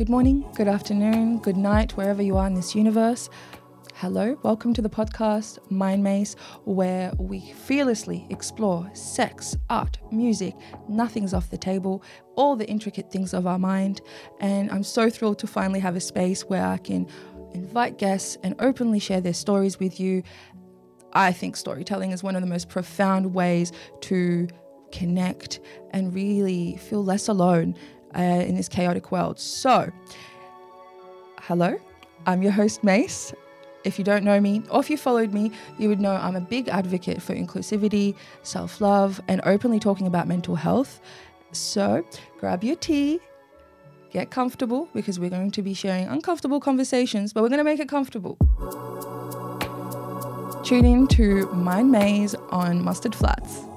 Good morning, good afternoon, good night, wherever you are in this universe. Hello, welcome to the podcast Mind Mays, where we fearlessly explore sex, art, music, nothing's off the table, all the intricate things of our mind. And I'm so thrilled to finally have a space where I can invite guests and openly share their stories with you. I think storytelling is one of the most profound ways to connect and really feel less alone in this chaotic world. So, hello, I'm your host Mace. If you don't know me, or if you followed me, you would know I'm a big advocate for inclusivity, self-love, and openly talking about mental health. So grab your tea, get comfortable, because we're going to be sharing uncomfortable conversations, but we're going to make it comfortable. Tune in to Mind Mays on Mustard Flats.